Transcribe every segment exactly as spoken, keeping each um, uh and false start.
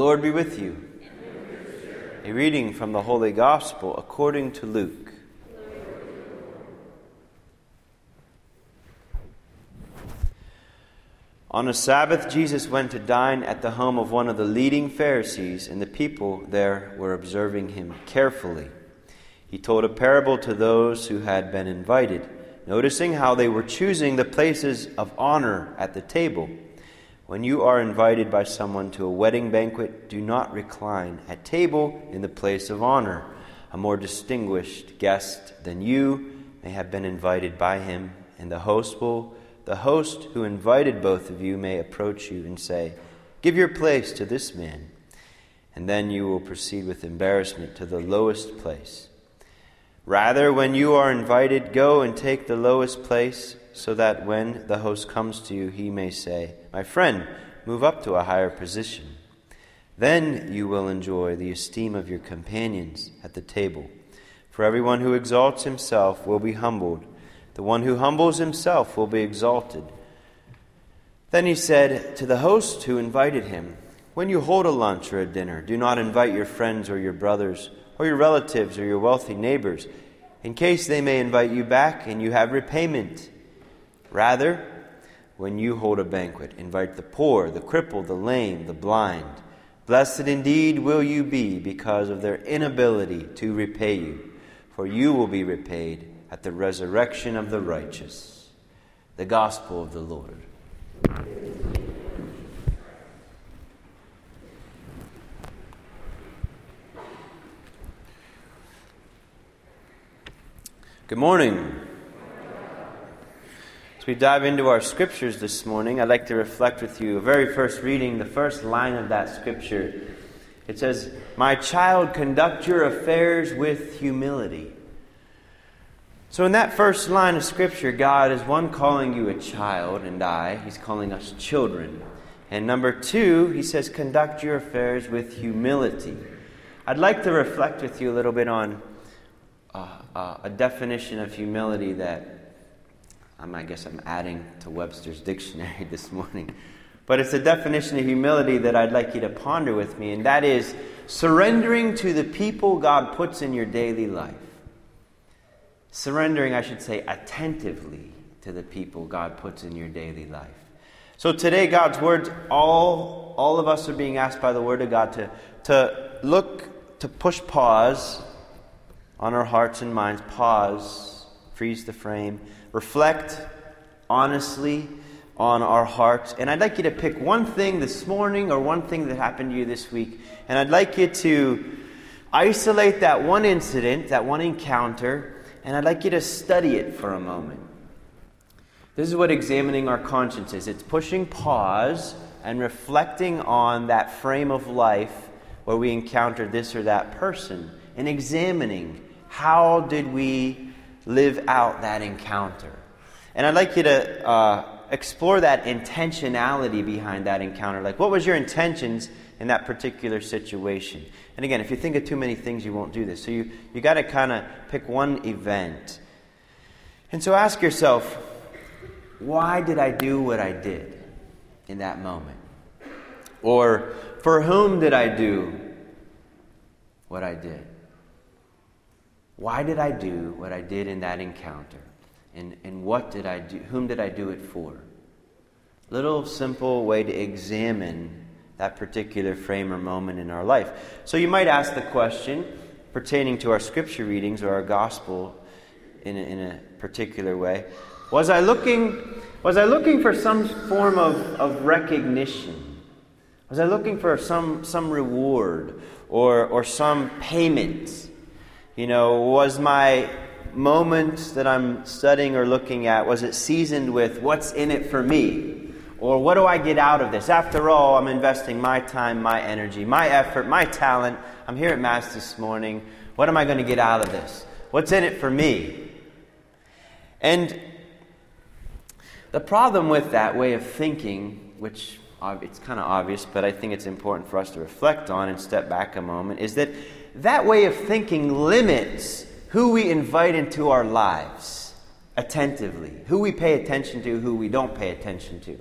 Lord be with you. And with your spirit. A reading from the Holy Gospel according to Luke. Lord, on a Sabbath, Jesus went to dine at the home of one of the leading Pharisees, and the people there were observing him carefully. He told a parable to those who had been invited, noticing how they were choosing the places of honor at the table. When you are invited by someone to a wedding banquet, do not recline at table in the place of honor. A more distinguished guest than you may have been invited by him, and the host will, the host who invited both of you may approach you and say, "Give your place to this man," and then you will proceed with embarrassment to the lowest place. Rather, when you are invited, go and take the lowest place, so that when the host comes to you, he may say, "My friend, move up to a higher position." Then you will enjoy the esteem of your companions at the table. For everyone who exalts himself will be humbled. The one who humbles himself will be exalted. Then he said to the host who invited him, "When you hold a lunch or a dinner, do not invite your friends or your brothers, or your relatives or your wealthy neighbors, in case they may invite you back and you have repayment. Rather, when you hold a banquet, invite the poor, the crippled, the lame, the blind. Blessed indeed will you be because of their inability to repay you, for you will be repaid at the resurrection of the righteous." The Gospel of the Lord. Good morning. As we dive into our scriptures this morning, I'd like to reflect with you the very first reading, the first line of that scripture. It says, "My child, conduct your affairs with humility." So in that first line of scripture, God is one calling you a child, and I, He's calling us children. And number two, He says, conduct your affairs with humility. I'd like to reflect with you a little bit on Uh, uh, a definition of humility that um, I guess I'm adding to Webster's dictionary this morning. But it's a definition of humility that I'd like you to ponder with me, and that is surrendering to the people God puts in your daily life. Surrendering, I should say, attentively to the people God puts in your daily life. So today, God's Word, all, all of us are being asked by the Word of God to, to look, to push pause on our hearts and minds, pause, freeze the frame, reflect honestly on our hearts. And I'd like you to pick one thing this morning or one thing that happened to you this week. And I'd like you to isolate that one incident, that one encounter, and I'd like you to study it for a moment. This is what examining our conscience is. It's pushing pause and reflecting on that frame of life where we encountered this or that person, and examining how did we live out that encounter. And I'd like you to uh, explore that intentionality behind that encounter. Like, what was your intentions in that particular situation? And again, if you think of too many things, you won't do this. So you, you got to kind of pick one event. And so ask yourself, why did I do what I did in that moment? Or for whom did I do what I did? Why did I do what I did in that encounter? And and what did I do? Whom did I do it for? Little simple way to examine that particular frame or moment in our life. So you might ask the question pertaining to our scripture readings or our gospel in a, in a particular way. Was I looking was I looking for some form of, of recognition? Was I looking for some some reward or or some payment? You know, was my moment that I'm studying or looking at, was it seasoned with what's in it for me? Or what do I get out of this? After all, I'm investing my time, my energy, my effort, my talent. I'm here at Mass this morning. What am I going to get out of this? What's in it for me? And the problem with that way of thinking, which it's kind of obvious, but I think it's important for us to reflect on and step back a moment, is that that way of thinking limits who we invite into our lives attentively, who we pay attention to, who we don't pay attention to.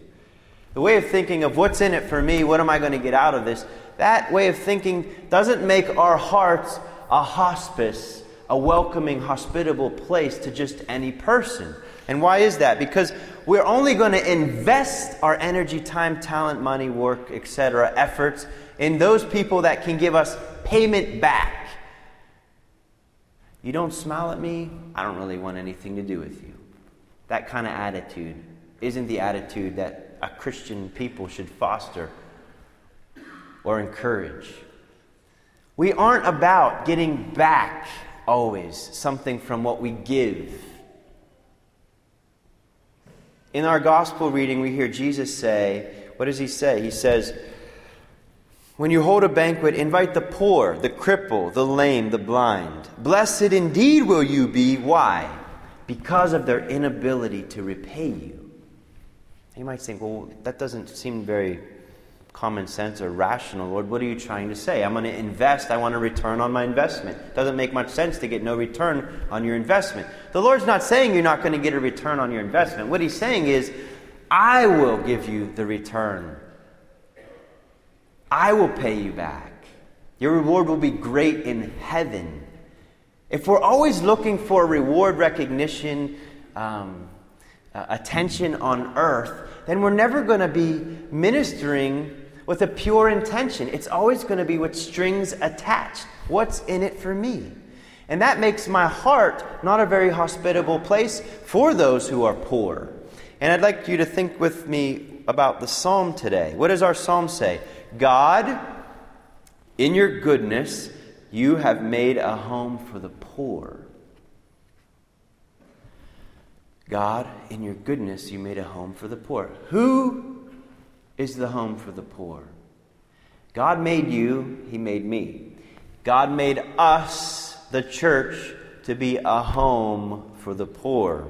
The way of thinking of what's in it for me, what am I going to get out of this, that way of thinking doesn't make our hearts a hospice, a welcoming, hospitable place to just any person. And why is that? Because we're only going to invest our energy, time, talent, money, work, et cetera, efforts in those people that can give us payment back. You don't smile at me, I don't really want anything to do with you. That kind of attitude isn't the attitude that a Christian people should foster or encourage. We aren't about getting back always something from what we give. In our gospel reading, we hear Jesus say, what does he say? He says, when you hold a banquet, invite the poor, the cripple, the lame, the blind. Blessed indeed will you be. Why? Because of their inability to repay you. You might think, well, that doesn't seem very common sense or rational. Lord, what are you trying to say? I'm going to invest. I want a return on my investment. It doesn't make much sense to get no return on your investment. The Lord's not saying you're not going to get a return on your investment. What he's saying is, I will give you the return. I will pay you back. Your reward will be great in heaven. If we're always looking for reward, recognition, um, uh, attention on earth, then we're never going to be ministering with a pure intention. It's always going to be with strings attached. What's in it for me? And that makes my heart not a very hospitable place for those who are poor. And I'd like you to think with me about the psalm today. What does our psalm say? God, in your goodness, you have made a home for the poor. God, in your goodness, you made a home for the poor. Who is the home for the poor? God made you, He made me. God made us, the church, to be a home for the poor.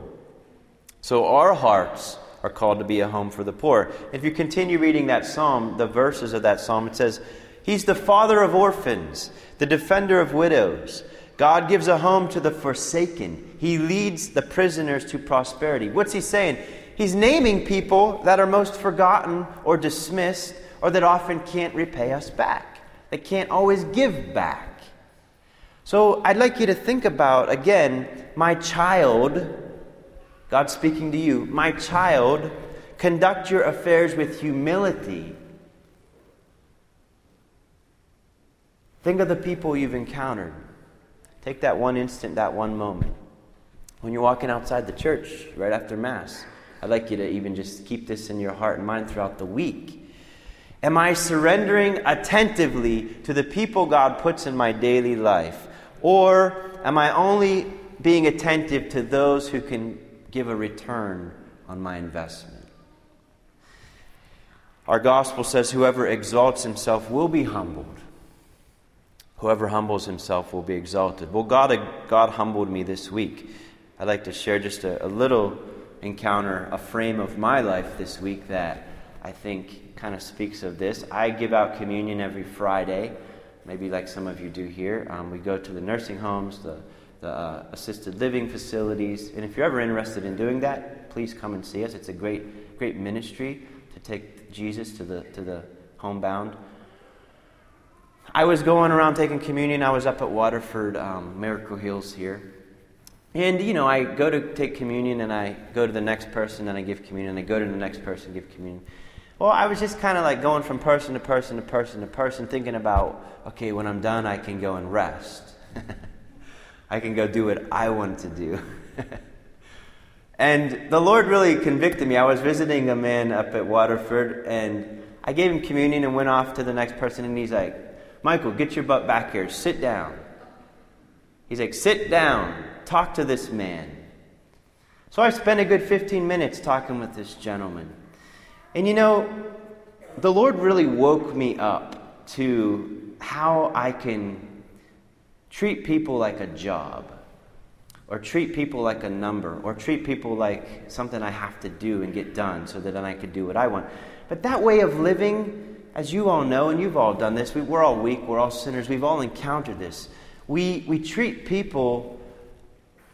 So our hearts are called to be a home for the poor. If you continue reading that psalm, the verses of that psalm, it says, He's the father of orphans, the defender of widows. God gives a home to the forsaken. He leads the prisoners to prosperity. What's he saying? He's naming people that are most forgotten or dismissed or that often can't repay us back. They can't always give back. So I'd like you to think about, again, my child, God speaking to you, my child, conduct your affairs with humility. Think of the people you've encountered. Take that one instant, that one moment. When you're walking outside the church, right after Mass, I'd like you to even just keep this in your heart and mind throughout the week. Am I surrendering attentively to the people God puts in my daily life? Or am I only being attentive to those who can give a return on my investment? Our gospel says, whoever exalts himself will be humbled. Whoever humbles himself will be exalted. Well, God, God humbled me this week. I'd like to share just a, a little encounter, a frame of my life this week that I think kind of speaks of this. I give out communion every Friday, maybe like some of you do here. Um, we go to the nursing homes, the, the uh, assisted living facilities. And if you're ever interested in doing that, please come and see us. It's a great, great ministry to take Jesus to the to the homebound. I was going around taking communion. I was up at Waterford um, Miracle Hills here. And, you know, I go to take communion, and I go to the next person, and I give communion, and I go to the next person, give communion. Well, I was just kind of like going from person to person to person to person, thinking about, okay, when I'm done, I can go and rest. I can go do what I want to do. And the Lord really convicted me. I was visiting a man up at Waterford, and I gave him communion and went off to the next person, and he's like, Michael, get your butt back here. Sit down. He's like, sit down. Talk to this man. So I spent a good fifteen minutes talking with this gentleman. And you know, the Lord really woke me up to how I can treat people like a job, or treat people like a number, or treat people like something I have to do and get done so that then I could do what I want. But that way of living, as you all know, and you've all done this, we, we're all weak, we're all sinners, we've all encountered this. We we treat people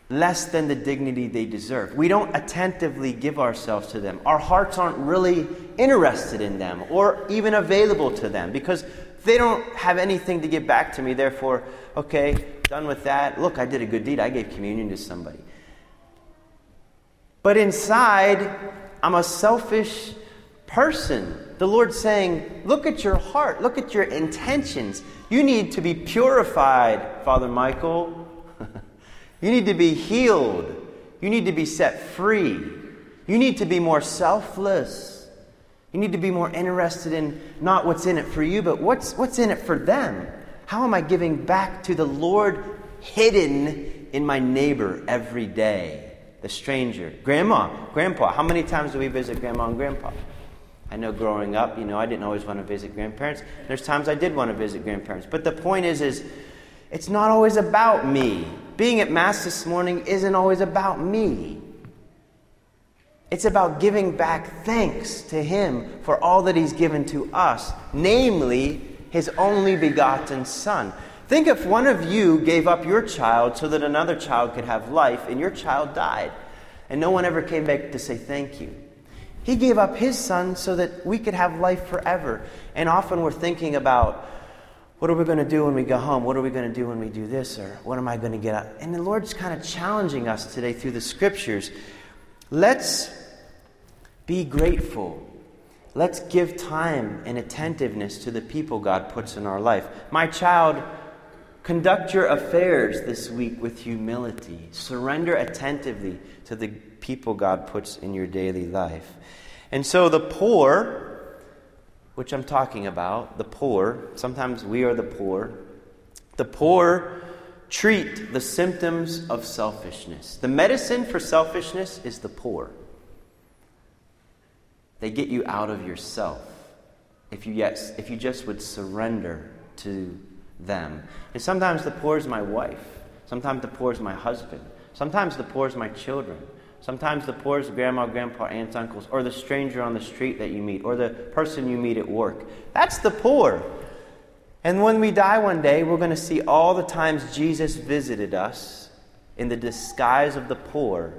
less than the dignity they deserve. We don't attentively give ourselves to them. Our hearts aren't really interested in them or even available to them because they don't have anything to give back to me. Therefore, okay, done with that. Look, I did a good deed. I gave communion to somebody. But inside, I'm a selfish person. The Lord's saying, look at your heart. Look at your intentions. You need to be purified, Father Michael. You need to be healed. You need to be set free. You need to be more selfless. You need to be more interested in not what's in it for you, but what's what's in it for them. How am I giving back to the Lord hidden in my neighbor every day? The stranger. Grandma, grandpa. How many times do we visit grandma and grandpa? I know growing up, you know, I didn't always want to visit grandparents. There's times I did want to visit grandparents. But the point is, is it's not always about me. Being at Mass this morning isn't always about me. It's about giving back thanks to Him for all that He's given to us, namely, His only begotten Son. Think if one of you gave up your child so that another child could have life, and your child died, and no one ever came back to say thank you. He gave up His Son so that we could have life forever. And often we're thinking about, what are we going to do when we go home? What are we going to do when we do this? Or what am I going to get out? And the Lord's kind of challenging us today through the Scriptures. Let's be grateful. Let's give time and attentiveness to the people God puts in our life. My child, conduct your affairs this week with humility. Surrender attentively to the people God puts in your daily life. And so the poor, which I'm talking about, the poor, sometimes we are the poor. The poor treat the symptoms of selfishness. The medicine for selfishness is the poor. They get you out of yourself if you, yes, if you just would surrender to them. And sometimes the poor is my wife. Sometimes the poor is my husband. Sometimes the poor is my children. Sometimes the poor is grandma, grandpa, aunts, uncles, or the stranger on the street that you meet, or the person you meet at work. That's the poor. And when we die one day, we're going to see all the times Jesus visited us in the disguise of the poor.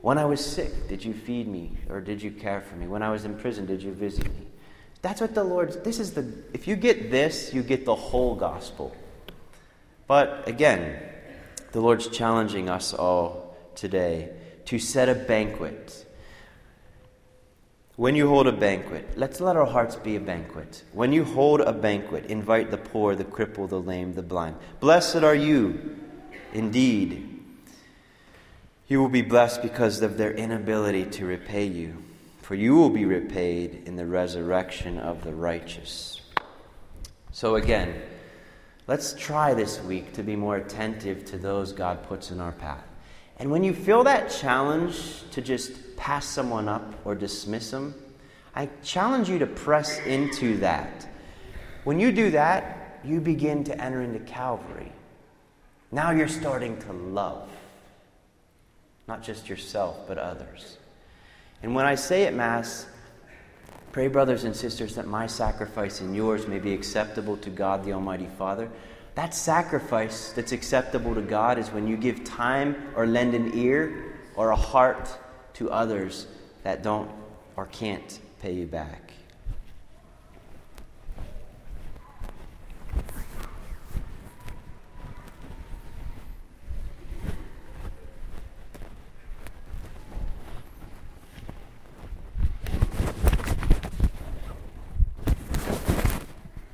When I was sick, did you feed me, or did you care for me? When I was in prison, did you visit me? That's what the Lord's, this is the, if you get this, you get the whole gospel. But again, the Lord's challenging us all today to set a banquet. When you hold a banquet, let's let our hearts be a banquet. When you hold a banquet, invite the poor, the crippled, the lame, the blind. Blessed are you, indeed. You will be blessed because of their inability to repay you, for you will be repaid in the resurrection of the righteous. So again, let's try this week to be more attentive to those God puts in our path. And when you feel that challenge to just pass someone up or dismiss them, I challenge you to press into that. When you do that, you begin to enter into Calvary. Now you're starting to love, not just yourself, but others. And when I say at Mass, pray, brothers and sisters, that my sacrifice and yours may be acceptable to God the Almighty Father. That sacrifice that's acceptable to God is when you give time or lend an ear or a heart to others that don't or can't pay you back.